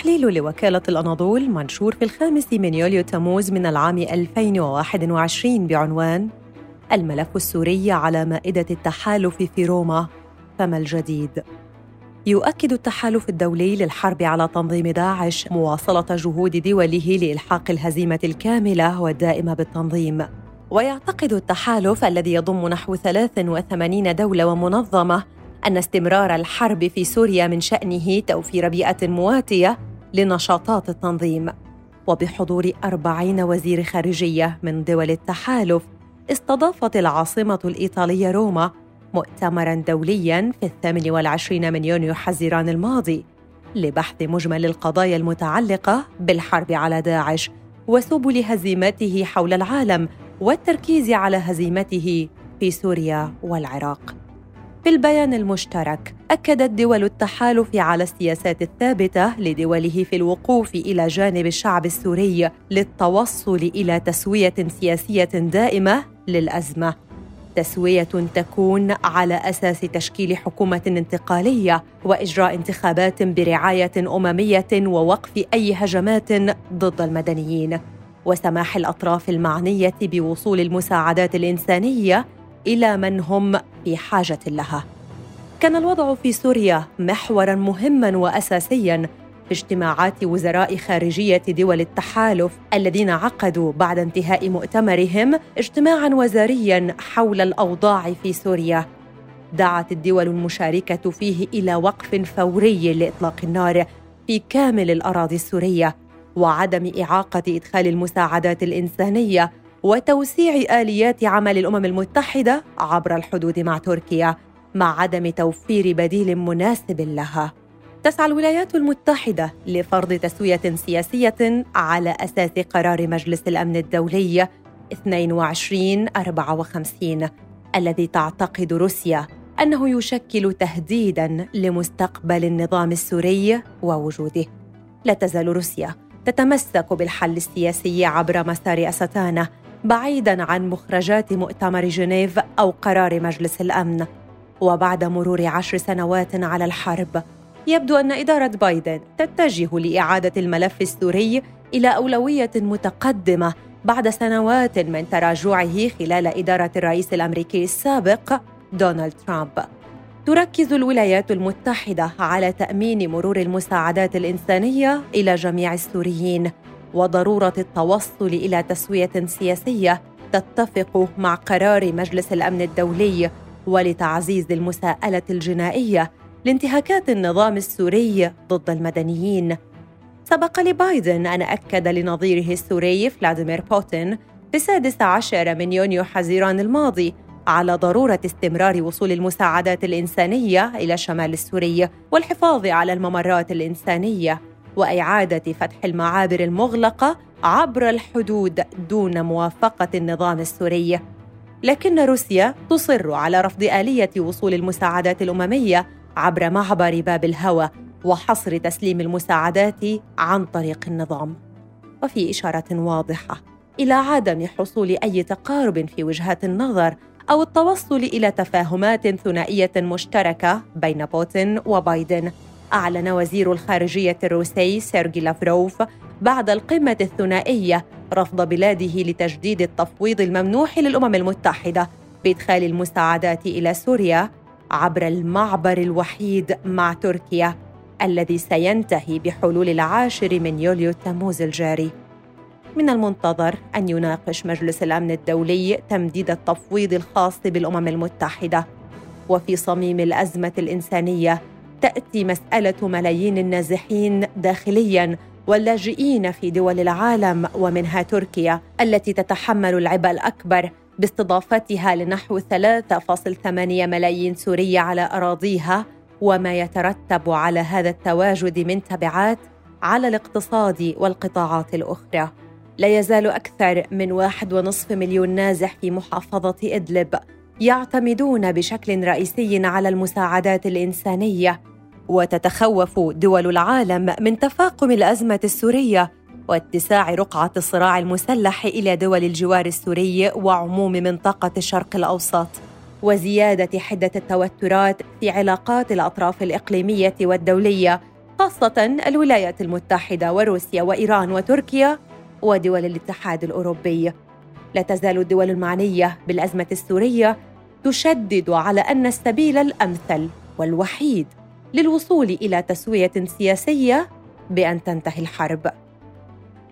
تحليل لوكالة الأناضول منشور في 5 يوليو من العام 2021 بعنوان الملف السوري على مائدة التحالف في روما، فما الجديد؟ يؤكد التحالف الدولي للحرب على تنظيم داعش مواصلة جهود دوله لإلحاق الهزيمة الكاملة والدائمة بالتنظيم. ويعتقد التحالف الذي يضم نحو 83 دولة ومنظمة أن استمرار الحرب في سوريا من شأنه توفير بيئة مواتية لنشاطات التنظيم. وبحضور 40 وزير خارجية من دول التحالف، استضافت العاصمة الإيطالية روما مؤتمراً دولياً في 28 من يونيو حزيران الماضي لبحث مجمل القضايا المتعلقة بالحرب على داعش وسبل هزيمته حول العالم والتركيز على هزيمته في سوريا والعراق. في البيان المشترك، أكدت دول التحالف على السياسات الثابتة لدوله في الوقوف إلى جانب الشعب السوري للتوصل إلى تسوية سياسية دائمة للأزمة، تسوية تكون على أساس تشكيل حكومة انتقالية وإجراء انتخابات برعاية أممية ووقف أي هجمات ضد المدنيين، وسماح الأطراف المعنية بوصول المساعدات الإنسانية إلى من هم في حاجة لها. كان الوضع في سوريا محوراً مهماً وأساسياً في اجتماعات وزراء خارجية دول التحالف الذين عقدوا بعد انتهاء مؤتمرهم اجتماعاً وزارياً حول الأوضاع في سوريا. دعت الدول المشاركة فيه إلى وقف فوري لإطلاق النار في كامل الأراضي السورية وعدم إعاقة إدخال المساعدات الإنسانية وتوسيع آليات عمل الأمم المتحدة عبر الحدود مع تركيا مع عدم توفير بديل مناسب لها. تسعى الولايات المتحدة لفرض تسوية سياسية على أساس قرار مجلس الأمن الدولي 2254 الذي تعتقد روسيا أنه يشكل تهديداً لمستقبل النظام السوري ووجوده. لا تزال روسيا تتمسك بالحل السياسي عبر مسار أستانا بعيداً عن مخرجات مؤتمر جنيف أو قرار مجلس الأمن. وبعد مرور 10 سنوات على الحرب، يبدو أن إدارة بايدن تتجه لإعادة الملف السوري إلى أولوية متقدمة بعد سنوات من تراجعه خلال إدارة الرئيس الأمريكي السابق دونالد ترامب. تركز الولايات المتحدة على تأمين مرور المساعدات الإنسانية إلى جميع السوريين وضرورة التوصل إلى تسوية سياسية تتفق مع قرار مجلس الأمن الدولي ولتعزيز المساءلة الجنائية لانتهاكات النظام السوري ضد المدنيين. سبق لبايدن أن أكد لنظيره السوري فلاديمير بوتين في 16 من يونيو حزيران الماضي على ضرورة استمرار وصول المساعدات الإنسانية إلى الشمال السوري والحفاظ على الممرات الإنسانية وإعادة فتح المعابر المغلقة عبر الحدود دون موافقة النظام السوري. لكن روسيا تصر على رفض آلية وصول المساعدات الأممية عبر معبر باب الهوا وحصر تسليم المساعدات عن طريق النظام. وفي إشارة واضحة إلى عدم حصول أي تقارب في وجهات النظر أو التوصل إلى تفاهمات ثنائية مشتركة بين بوتين وبايدن، أعلن وزير الخارجية الروسي سيرجي لافروف بعد القمة الثنائية رفض بلاده لتجديد التفويض الممنوح للأمم المتحدة بإدخال المساعدات إلى سوريا عبر المعبر الوحيد مع تركيا الذي سينتهي بحلول 10 يوليو الجاري. من المنتظر أن يناقش مجلس الأمن الدولي تمديد التفويض الخاص بالأمم المتحدة. وفي صميم الأزمة الإنسانية تأتي مسألة ملايين النازحين داخلياً واللاجئين في دول العالم ومنها تركيا التي تتحمل العبء الأكبر باستضافتها لنحو 3.8 ملايين سوري على أراضيها وما يترتب على هذا التواجد من تبعات على الاقتصاد والقطاعات الأخرى. لا يزال أكثر من 1.5 مليون نازح في محافظة إدلب يعتمدون بشكل رئيسي على المساعدات الإنسانية. وتتخوف دول العالم من تفاقم الأزمة السورية واتساع رقعة الصراع المسلح إلى دول الجوار السوري وعموم منطقة الشرق الأوسط وزيادة حدة التوترات في علاقات الأطراف الإقليمية والدولية خاصة الولايات المتحدة وروسيا وإيران وتركيا ودول الاتحاد الأوروبي. لا تزال الدول المعنية بالأزمة السورية تشدد على أن السبيل الأمثل والوحيد للوصول إلى تسوية سياسية بأن تنتهي الحرب.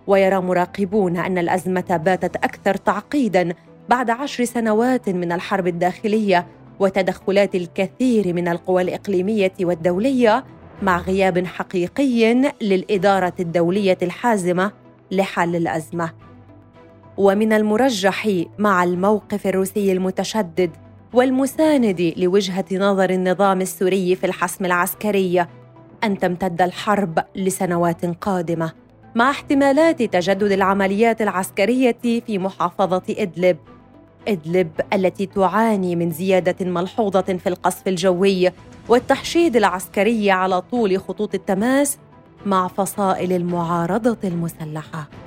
ويرى مراقبون أن الأزمة باتت أكثر تعقيداً بعد 10 سنوات من الحرب الداخلية وتدخلات الكثير من القوى الإقليمية والدولية، مع غياب حقيقي للإدارة الدولية الحازمة لحل الأزمة. ومن المرجح مع الموقف الروسي المتشدد والمساند لوجهة نظر النظام السوري في الحسم العسكري أن تمتد الحرب لسنوات قادمة، مع احتمالات تجدد العمليات العسكرية في محافظة إدلب التي تعاني من زيادة ملحوظة في القصف الجوي والتحشيد العسكري على طول خطوط التماس مع فصائل المعارضة المسلحة.